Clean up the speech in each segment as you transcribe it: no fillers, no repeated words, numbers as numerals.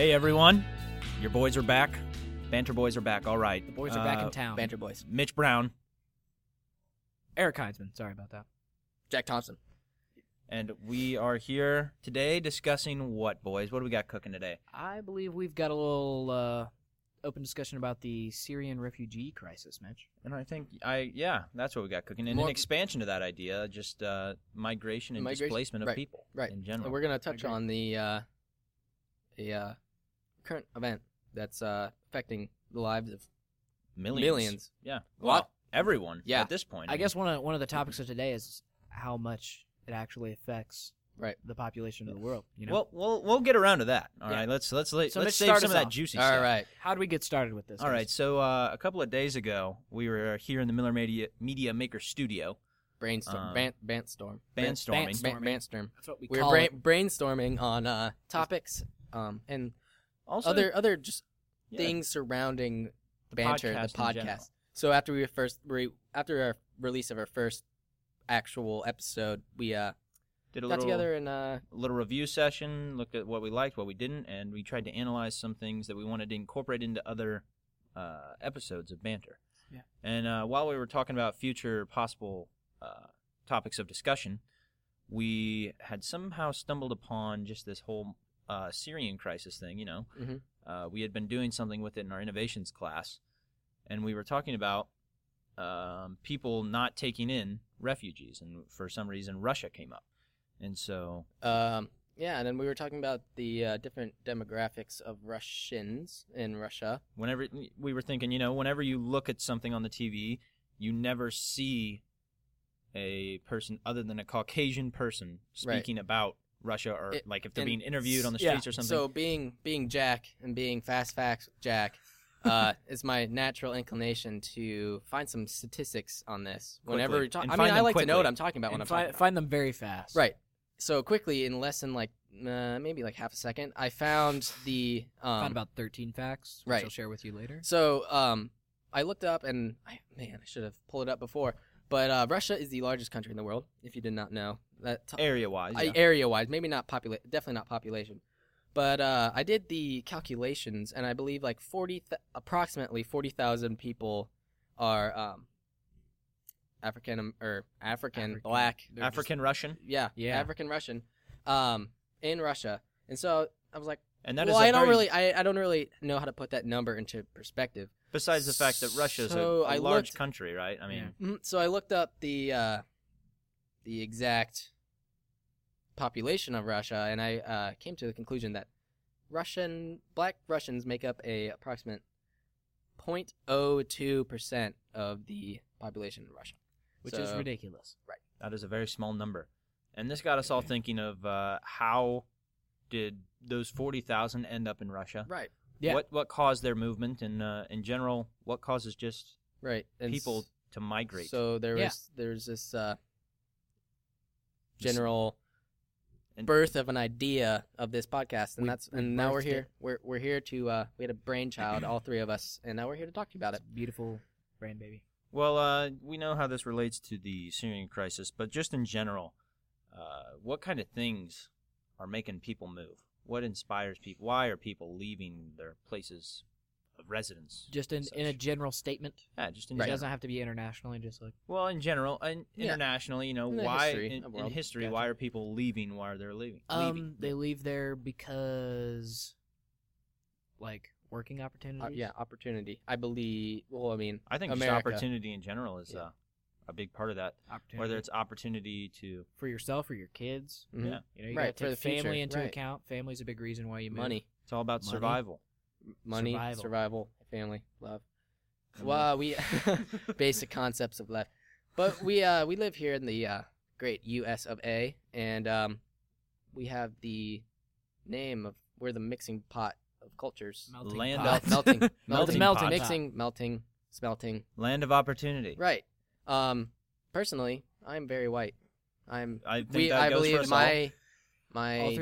Hey, everyone. Your boys are back. Banter boys are back. All right. The boys are back in town. Banter boys. Mitch Brown. Eric Heinzmann. Sorry about that. Jack Thompson. And we are here today discussing what, boys? What do we got cooking today? I believe we've got a little open discussion about the Syrian refugee crisis, Mitch. And I think, yeah, that's what we got cooking. And an expansion to that idea, just migration and displacement of people in general. And we're going to touch on the current event that's affecting the lives of millions. Yeah. Everyone at this point. I guess one of the topics of today is how much it actually affects the population of the world. You know? Well, we'll get around to that. All right, let's save some of that juicy stuff. All right. How do we get started with this? All right, so a couple of days ago, we were here in the Miller Media Maker Studio. Brainstorming. That's what we call it. Brainstorming on topics and also other just things surrounding the banter, the podcast. So after after our release of our first actual episode, we got together and a little review session, looked at what we liked, what we didn't, and we tried to analyze some things that we wanted to incorporate into other episodes of banter. Yeah. And while we were talking about future possible topics of discussion, we had somehow stumbled upon just this whole Syrian crisis thing, you know. Mm-hmm. We had been doing something with it in our innovations class, and we were talking about people not taking in refugees, and for some reason Russia came up. And so... and then we were talking about the different demographics of Russians in Russia. Whenever we were thinking, you know, whenever you look at something on the TV, you never see a person other than a Caucasian person speaking about Russia, or if they're being interviewed on the streets or something. So being Jack and being Fast Facts Jack... it's my natural inclination to find some statistics on this. Whenever we talk, I like to know what I'm talking about Find them very fast. Right. So quickly, in less than maybe half a second, I found the found about 13 facts, which I'll share with you later. So I looked up, and I should have pulled it up before. But Russia is the largest country in the world. If you did not know that, area-wise, area-wise, maybe not definitely not population. But I did the calculations, and I believe approximately 40,000 people are African Russian. Yeah, African Russian in Russia. And so I was like, I don't really know how to put that number into perspective. Besides the fact that Russia is a large country, right? I mean, so I looked up the exact population of Russia, and I came to the conclusion that black Russians make up approximate 0.02% of the population in Russia. Which is ridiculous. Right. That is a very small number. And this got us all thinking of how did those 40,000 end up in Russia? Right. Yeah. What caused their movement, and in general, what causes just people to migrate? So there's this general... birth of an idea of this podcast, and now we're here. We're here to we had a brainchild, all three of us, and now we're here to talk to you about it. Beautiful brain baby. Well, we know how this relates to the Syrian crisis, but just in general, what kind of things are making people move? What inspires people? Why are people leaving their places of residence? Just in a general statement. Yeah, just in general. It doesn't have to be internationally, just like. Well, in general, internationally, you know, why are people leaving? Why are they leaving? They leave there because, working opportunities. Opportunity. I believe. Well, I mean, I think just opportunity in general is a big part of that. Whether it's opportunity to for yourself or your kids. Mm-hmm. Yeah, you know, you got to take family into account. Family's a big reason why you move. Money. It's all about survival. Money, survival, family, love. Wow, we basic concepts of life. But we live here in the great U.S. of A. And we have the name of we're the mixing pot of cultures. Melting pot. Land of opportunity. Right. Personally, I'm very white. I believe all three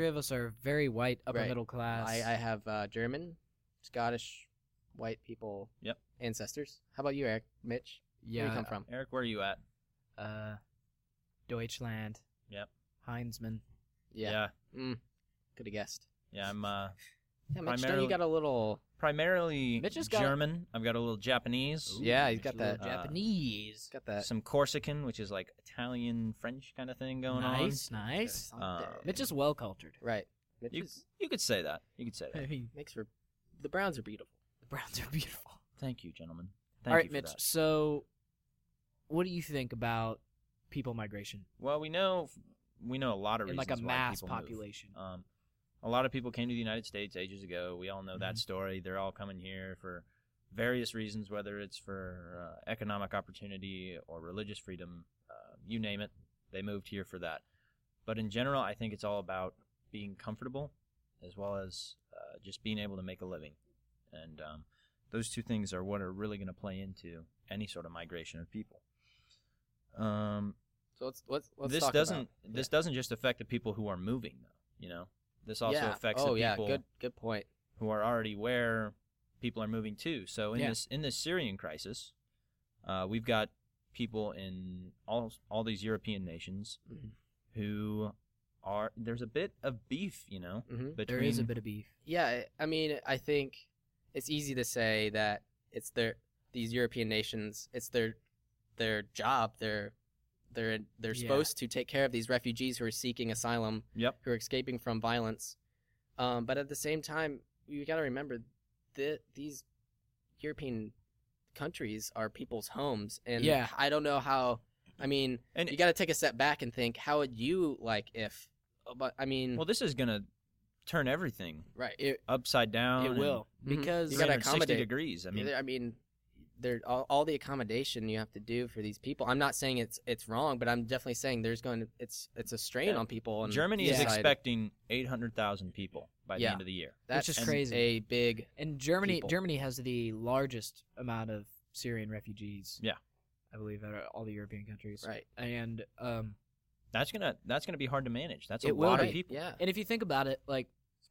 of us are very white, upper middle class. I have German. Scottish, white people, ancestors. How about you, Eric? Mitch? Yeah. Where do you come from? Eric, where are you at? Deutschland. Yep. Heinzmann. Yeah. Could have guessed. Yeah, I'm Yeah, Mitch, don't you got a little... Primarily German. I've got a little Japanese. Ooh, yeah, he's got that Japanese. Got that. Some Corsican, which is like Italian, French kind of thing going on. Nice, nice. Mitch is well cultured, right? You could say that. You could say that. I mean, makes for the Browns are beautiful. The Browns are beautiful. Thank you, gentlemen. Thank All right, you for Mitch. That. So, what do you think about people migration? Well, we know a lot of reasons like a why mass people population. Move. A lot of people came to the United States ages ago. We all know that story. They're all coming here for various reasons, whether it's for economic opportunity or religious freedom, you name it. They moved here for that. But in general, I think it's all about being comfortable as well as just being able to make a living. And those two things are what are really going to play into any sort of migration of people. So let's this talk doesn't about, yeah. This doesn't just affect the people who are moving, though, you know. This also affects the people good point. Who are already where people are moving to. So in this Syrian crisis, we've got people in all these European nations who are – there's a bit of beef, you know. Mm-hmm. There is a bit of beef. Yeah, I mean, I think it's easy to say that it's these European nations, it's their job, They're supposed to take care of these refugees who are seeking asylum, who are escaping from violence. But at the same time, you got to remember that these European countries are people's homes. And I don't know how – I mean, and you got to take a step back and think, how would you like if – But I mean – Well, this is going to turn everything upside down. It will because – 360 degrees. I mean – There, all the accommodation you have to do for these people. I'm not saying it's wrong, but I'm definitely saying it's a strain on people. And Germany is expecting 800,000 people by the end of the year, which is crazy. A big and Germany has the largest amount of Syrian refugees. Yeah, I believe out of all the European countries. Right, and that's gonna be hard to manage. That's a lot of people. Yeah, and if you think about it, like.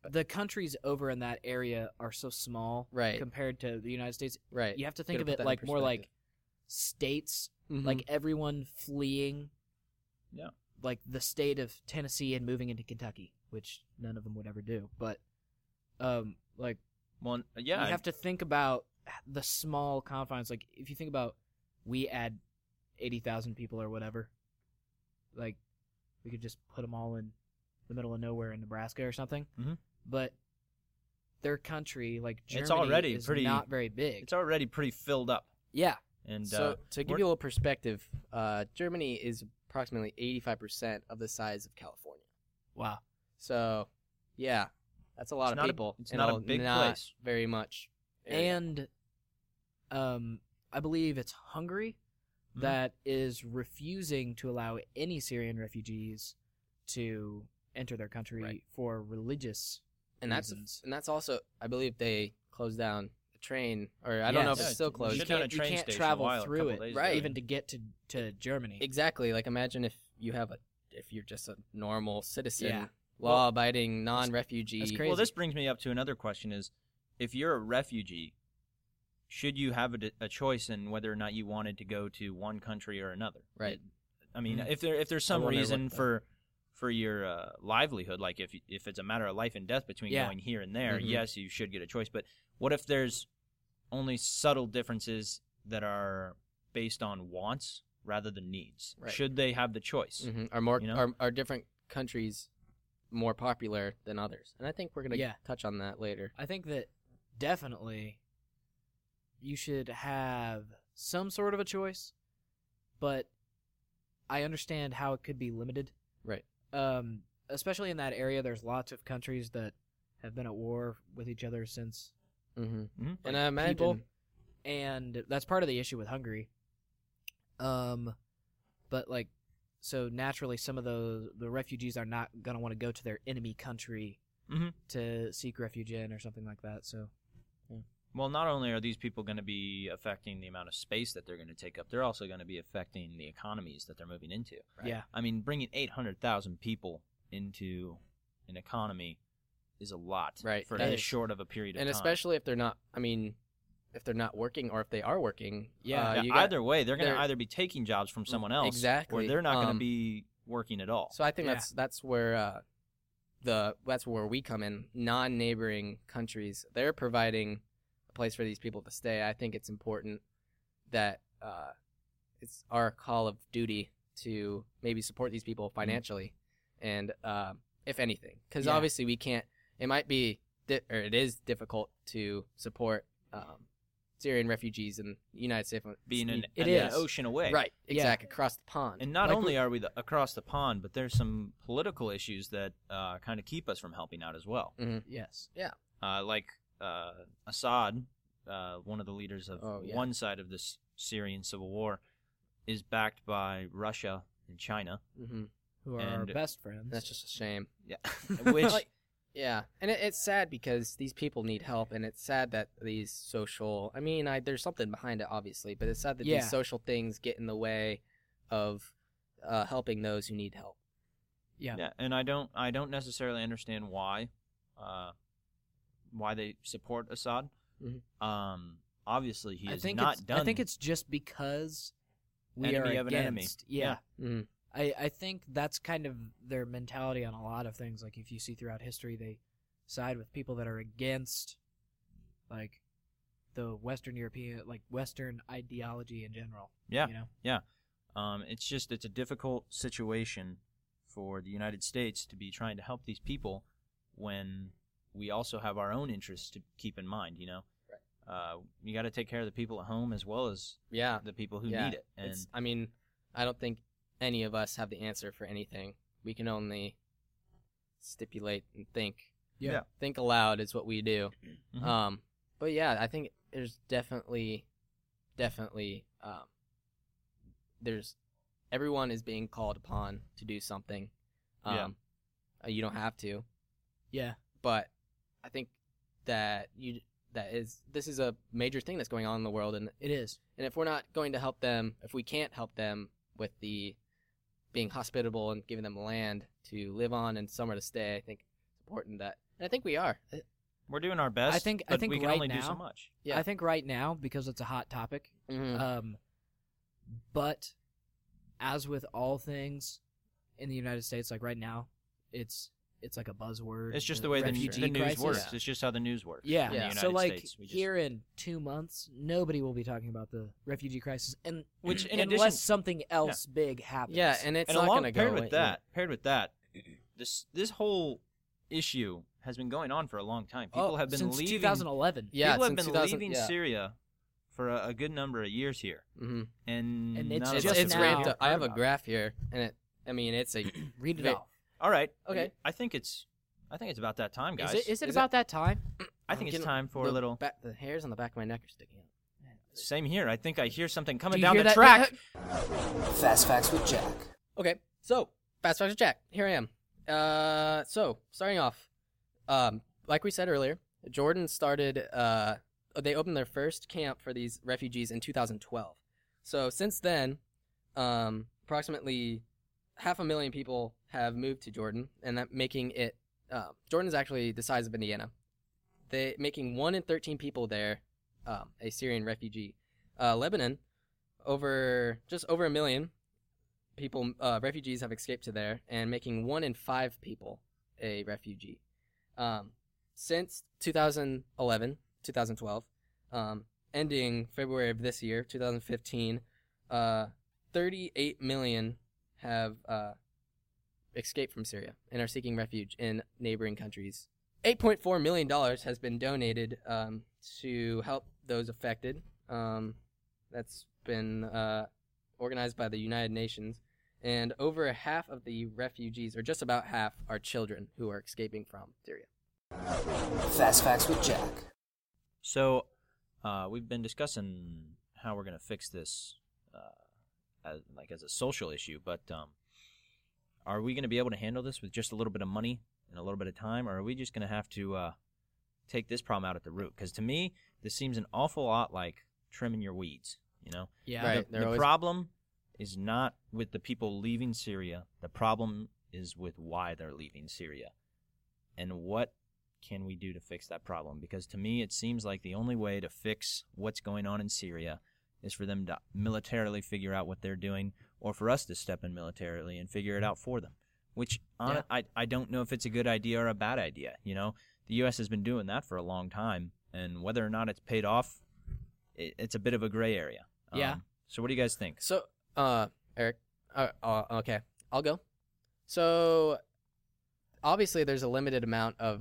The countries over in that area are so small compared to the United States. Right. You have to think of it like more like states, like everyone fleeing like the state of Tennessee and moving into Kentucky, which none of them would ever do. But you have to think about the small confines. Like if you think about we add 80,000 people or whatever, like we could just put them all in the middle of nowhere in Nebraska or something. Mm-hmm. But their country, like Germany, is not very big. It's already pretty filled up. Yeah. And so to give you a little perspective, Germany is approximately 85% of the size of California. Wow. So, yeah, that's a lot of people. It's not a big place. Very much. And I believe it's Hungary that is refusing to allow any Syrian refugees to enter their country for religious reasons. That's also, I believe they closed down a train, or I don't know if it's still closed. You can't travel through it, even to get to Germany. Exactly. Like imagine if you're just a normal citizen, law-abiding, non-refugee. That's crazy. Well, this brings me up to another question is, if you're a refugee, should you have a choice in whether or not you wanted to go to one country or another? Right. I mean, if there's some reason for your livelihood, like if it's a matter of life and death between going here and there, yes, you should get a choice. But what if there's only subtle differences that are based on wants rather than needs? Right. Should they have the choice? Mm-hmm. Are different countries more popular than others? And I think we're going to touch on that later. I think that definitely you should have some sort of a choice, but I understand how it could be limited. Right. Especially in that area, there's lots of countries that have been at war with each other since. Mm-hmm. Mm-hmm. And I imagine, and that's part of the issue with Hungary. But like, so naturally, some of the refugees are not gonna want to go to their enemy country to seek refuge in or something like that. So, well, not only are these people going to be affecting the amount of space that they're going to take up, they're also going to be affecting the economies that they're moving into. Right? Yeah. I mean, bringing 800,000 people into an economy is a lot for that short of a period of time. And especially if they're not, I mean, if they're not working or if they are working. Yeah. Either way, they're going to either be taking jobs from someone else or they're not going to be working at all. So I think that's where that's where we come in, non-neighboring countries. They're providing a place for these people to stay. I think it's important that it's our call of duty to maybe support these people financially, and if anything, because obviously we can't. It might be or it is difficult to support Syrian refugees in the United States, being an ocean away, right? Exactly, across the pond. And not only are we across the pond, but there's some political issues that kind of keep us from helping out as well. Mm-hmm. Yes, yeah, like Assad, one of the leaders of one side of this Syrian civil war, is backed by Russia and China, mm-hmm. who are our best friends. That's just a shame. Yeah, and it's sad because these people need help, and it's sad that these social... I mean, there's something behind it, obviously, but it's sad that these social things get in the way of helping those who need help. Yeah. Yeah, and I don't necessarily understand why they support Assad. Mm-hmm. Obviously, he has not done... I think it's just because we are against... An enemy. Yeah. Mm-hmm. I think that's kind of their mentality on a lot of things. Like, if you see throughout history, they side with people that are against, like, the Western European, like, Western ideology in general. Yeah, you know? Yeah. It's a difficult situation for the United States to be trying to help these people when we also have our own interests to keep in mind, you know? Right. You got to take care of the people at home as well as the people who need it. And I don't think any of us have the answer for anything. We can only stipulate and think. Yeah. Think aloud is what we do. Mm-hmm. But yeah, I think there's definitely, everyone is being called upon to do something. You don't have to. Yeah. But I think that this is a major thing that's going on in the world. And it is. And if we're not going to help them, if we can't help them with the being hospitable and giving them land to live on and somewhere to stay, I think it's important that, and I think we are. We're doing our best. I think we can only do so much. Yeah. I think right now, because it's a hot topic, mm-hmm. But as with all things in the United States, like right now, it's like a buzzword. It's just the way the news works. Yeah. It's just how the news works. Yeah. Yeah. So like here in 2 months, nobody will be talking about the refugee crisis, and which in unless something else big happens. Yeah, and it's not going to go away. Paired with that, this whole issue has been going on for a long time. People have been leaving since 2011. Yeah, people have been leaving Syria for a good number of years here, mm-hmm. and it's just ramped up. I have a graph here, and it's a read it off. All right. Okay. I think it's about that time, guys. Is it about that time? I think it's time for a little. The hairs on the back of my neck are sticking out. Same here. I think I hear something coming down the track. Fast Facts with Jack. Okay. So, Fast Facts with Jack. Here I am. So, starting off, like we said earlier, Jordan started. They opened their first camp for these refugees in 2012. So since then, approximately 500,000 people have moved to Jordan, and that making it Jordan's actually the size of Indiana. They making 1 in 13 people there a Syrian refugee. Lebanon, over 1 million people refugees have escaped to there, and making 1 in 5 people a refugee. Since 2012, ending February of this year, 2015, 38 million have escaped from Syria and are seeking refuge in neighboring countries. $8.4 million has been donated to help those affected. That's been organized by the United Nations. And over half of the refugees, or just about half, are children who are escaping from Syria. Fast Facts with Jack. So we've been discussing how we're going to fix this as a social issue, but are we going to be able to handle this with just a little bit of money and a little bit of time, or are we just going to have to take this problem out at the root? Because to me, this seems an awful lot like trimming your weeds, you know? Yeah. Right. The problem is not with the people leaving Syria. The problem is with why they're leaving Syria. And what can we do to fix that problem? Because to me, it seems like the only way to fix what's going on in Syria is for them to militarily figure out what they're doing, or for us to step in militarily and figure it out for them. which I don't know if it's a good idea or a bad idea. You know, the U.S. has been doing that for a long time, and whether or not it's paid off, it's a bit of a gray area. Yeah. So what do you guys think? So, Eric, okay, I'll go. So obviously there's a limited amount of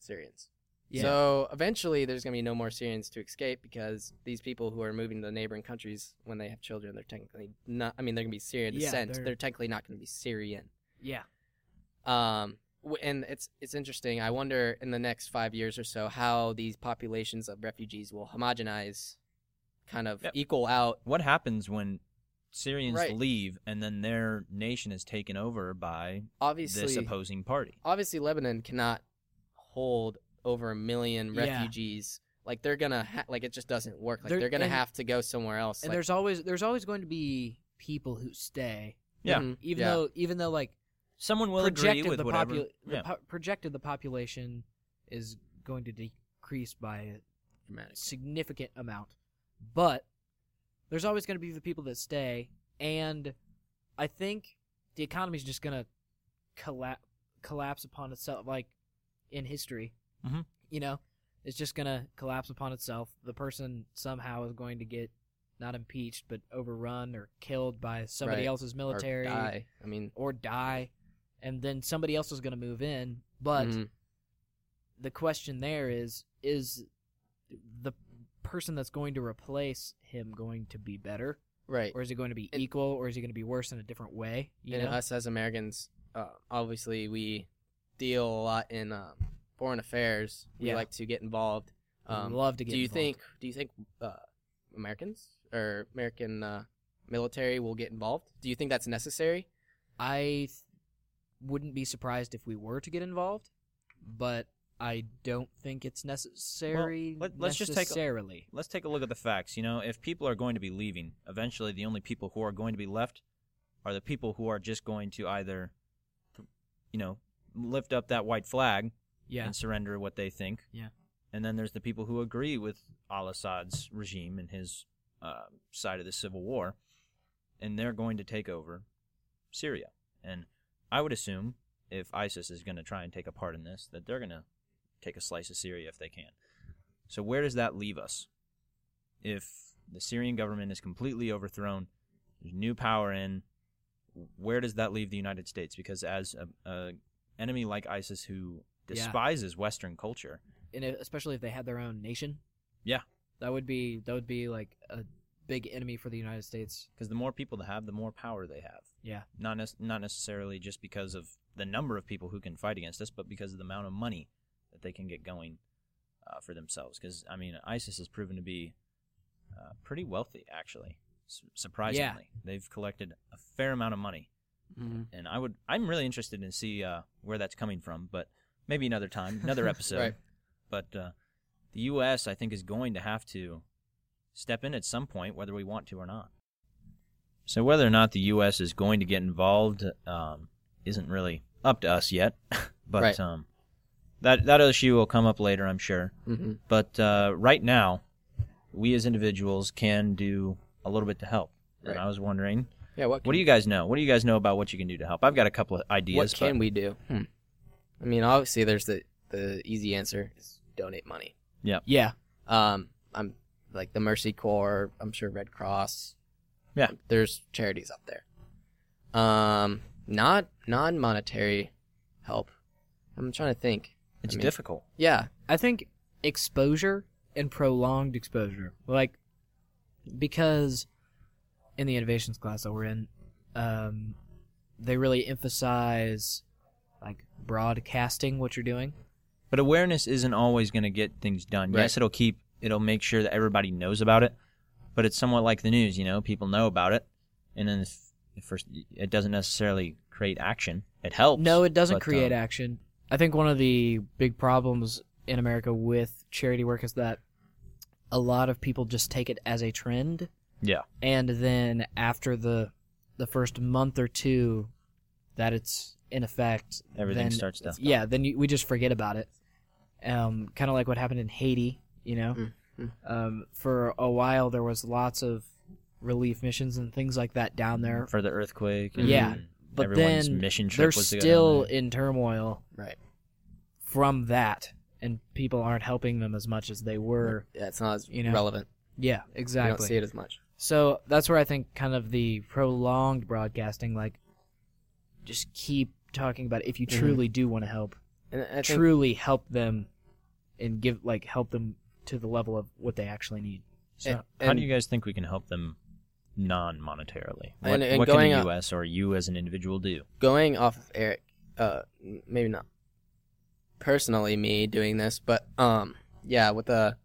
Syrians. Yeah. So eventually there's going to be no more Syrians to escape, because these people who are moving to neighboring countries, when they have children, they're technically not, I mean, they're going to be Syrian descent. They're technically not going to be Syrian. Yeah. And it's interesting. I wonder in the next 5 years or so how these populations of refugees will homogenize, kind of equal out. What happens when Syrians leave and then their nation is taken over by this opposing party? Obviously, Lebanon cannot hold over 1 million refugees. Like, they're gonna it just doesn't work. Like, they're gonna have to go somewhere else. And there's always going to be people who stay. Yeah. Mm-hmm. Even though like someone will agree with whatever. Projected the population is going to decrease by a significant amount, but there's always going to be the people that stay. And I think the economy is just going to collapse upon itself, like in history. Mm-hmm. You know, it's just going to collapse upon itself. The person somehow is going to get not impeached, but overrun or killed by somebody else's military, or die. And then somebody else is going to move in. But the question there is the person that's going to replace him going to be better? Right. Or is it going to be equal, or is it going to be worse in a different way? You know? Us as Americans, obviously we deal a lot in foreign affairs. We like to get involved. Love to get involved. Do you think Americans or American military will get involved? Do you think that's necessary? I wouldn't be surprised if we were to get involved, but I don't think it's necessary. Well, let's take a look at the facts. You know, if people are going to be leaving, eventually the only people who are going to be left are the people who are just going to either, you know, lift up that white flag and surrender what they think. Yeah. And then there's the people who agree with al-Assad's regime and his side of the civil war, and they're going to take over Syria. And I would assume if ISIS is going to try and take a part in this, that they're going to take a slice of Syria if they can. So where does that leave us? If the Syrian government is completely overthrown, there's new power in, where does that leave the United States? Because as a enemy like ISIS who despises Western culture, and especially if they had their own nation, that would be like a big enemy for the United States. Because the more people they have, the more power they have. Yeah. Not necessarily just because of the number of people who can fight against us, but because of the amount of money that they can get going for themselves. Because, I mean, ISIS has proven to be pretty wealthy, actually, surprisingly. Yeah. They've collected a fair amount of money. Mm-hmm. And I'm really interested in see where that's coming from, but maybe another time, another episode. Right. But the U.S., I think, is going to have to step in at some point, whether we want to or not. So whether or not the U.S. is going to get involved isn't really up to us yet, but that issue will come up later, I'm sure. Mm-hmm. But right now, we as individuals can do a little bit to help. Right. And I was wondering, what do you guys know? What do you guys know about what you can do to help? I've got a couple of ideas. What can we do? I mean, obviously, there's the easy answer is donate money. Yeah. Yeah. I'm like the Mercy Corps. I'm sure Red Cross. Yeah, there's charities up there. Not non-monetary help. I'm trying to think. It's difficult. Yeah, I think exposure and prolonged exposure, like because in the innovations class that we're in, they really emphasize like broadcasting what you're doing. But awareness isn't always going to get things done. Right. Yes, it'll make sure that everybody knows about it. But it's somewhat like the news, you know. People know about it, and then it doesn't necessarily create action. It helps. No, it doesn't create action. I think one of the big problems in America with charity work is that a lot of people just take it as a trend. Yeah. And then after the first month or two that it's in effect, everything starts to. Yeah. Then we just forget about it. Kind of like what happened in Haiti, you know. Mm. For a while, there was lots of relief missions and things like that down there. For the earthquake. And But everyone's then mission trip was to go down there. In turmoil right. from that, and people aren't helping them as much as they were. Yeah, it's not as relevant. Yeah, exactly. You don't see it as much. So that's where I think kind of the prolonged broadcasting, like, just keep talking about it. If you truly do want to help, and I truly help them and give help them to the level of what they actually need. So how do you guys think we can help them non-monetarily? What can the U.S. or you as an individual do? Going off of Eric, maybe not personally me doing this, but with the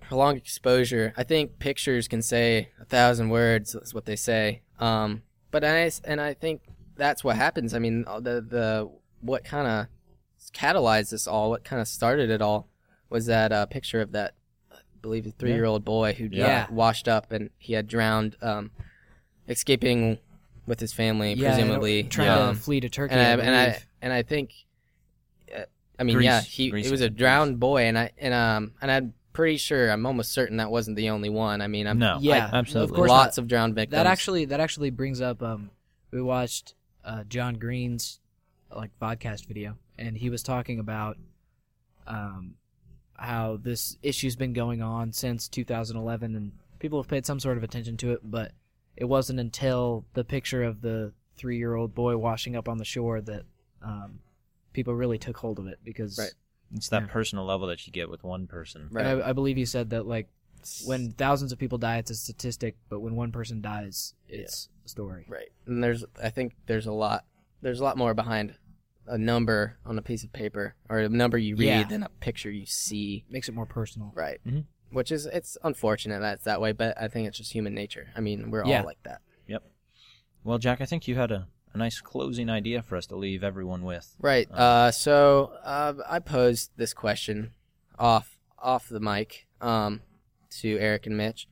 prolonged exposure, I think pictures can say 1,000 words. That's what they say. But I think that's what happens. I mean, the what kind of catalyzed this all, what kind of started it all, was that picture of that, I believe, 3-year-old boy who washed up, and he had drowned, escaping with his family, presumably. Trying to flee to Turkey. And I think, I mean, Greece. It was a drowned boy, and I'm pretty sure, I'm almost certain that wasn't the only one. I mean, absolutely. Of course, lots of drowned victims. That actually brings up, we watched John Green's podcast video, and he was talking about how this issue's been going on since 2011, and people have paid some sort of attention to it, but it wasn't until the picture of the 3-year-old boy washing up on the shore that people really took hold of it, because it's that personal level that you get with one person. Right. And I believe you said that when thousands of people die, it's a statistic, but when one person dies, it's a story. Right, and I think there's a lot more behind a number on a piece of paper, or a number you read, than a picture you see. Makes it more personal. Right. Mm-hmm. Which is, it's unfortunate that it's that way, but I think it's just human nature. I mean, we're all like that. Yep. Well, Jack, I think you had a nice closing idea for us to leave everyone with. Right. So I posed this question off the mic to Eric and Mitch.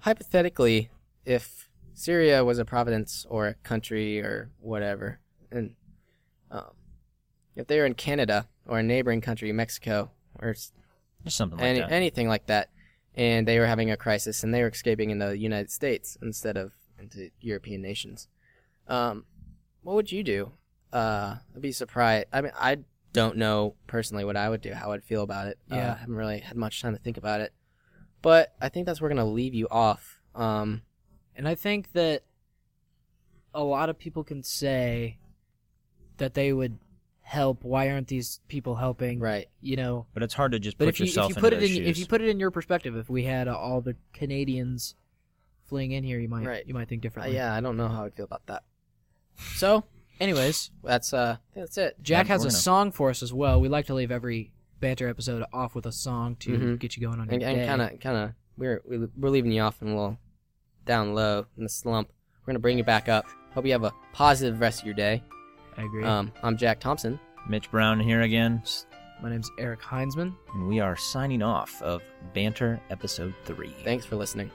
Hypothetically, if Syria was a province or a country or whatever, and if they were in Canada or a neighboring country, Mexico, or something like that, anything like that, and they were having a crisis and they were escaping in the United States instead of into European nations, what would you do? I'd be surprised. I mean, I don't know personally what I would do, how I'd feel about it. I haven't really had much time to think about it, but I think that's where we're going to leave you off. And I think that a lot of people can say that they would help. Why aren't these people helping? Right. But it's hard to just put yourself in those shoes. If you put it in your perspective, if we had all the Canadians fleeing in here, you might think differently. I don't know how I'd feel about that. So, anyways, that's it. Jack has a song for us as well. We like to leave every banter episode off with a song to get you going on your day. And kind of, we're leaving you off and we'll. Down low in the slump. We're going to bring you back up. Hope you have a positive rest of your day. I agree. I'm Jack Thompson. Mitch Brown here again. My name's Eric Heinzmann. And we are signing off of Banter Episode 3. Thanks for listening.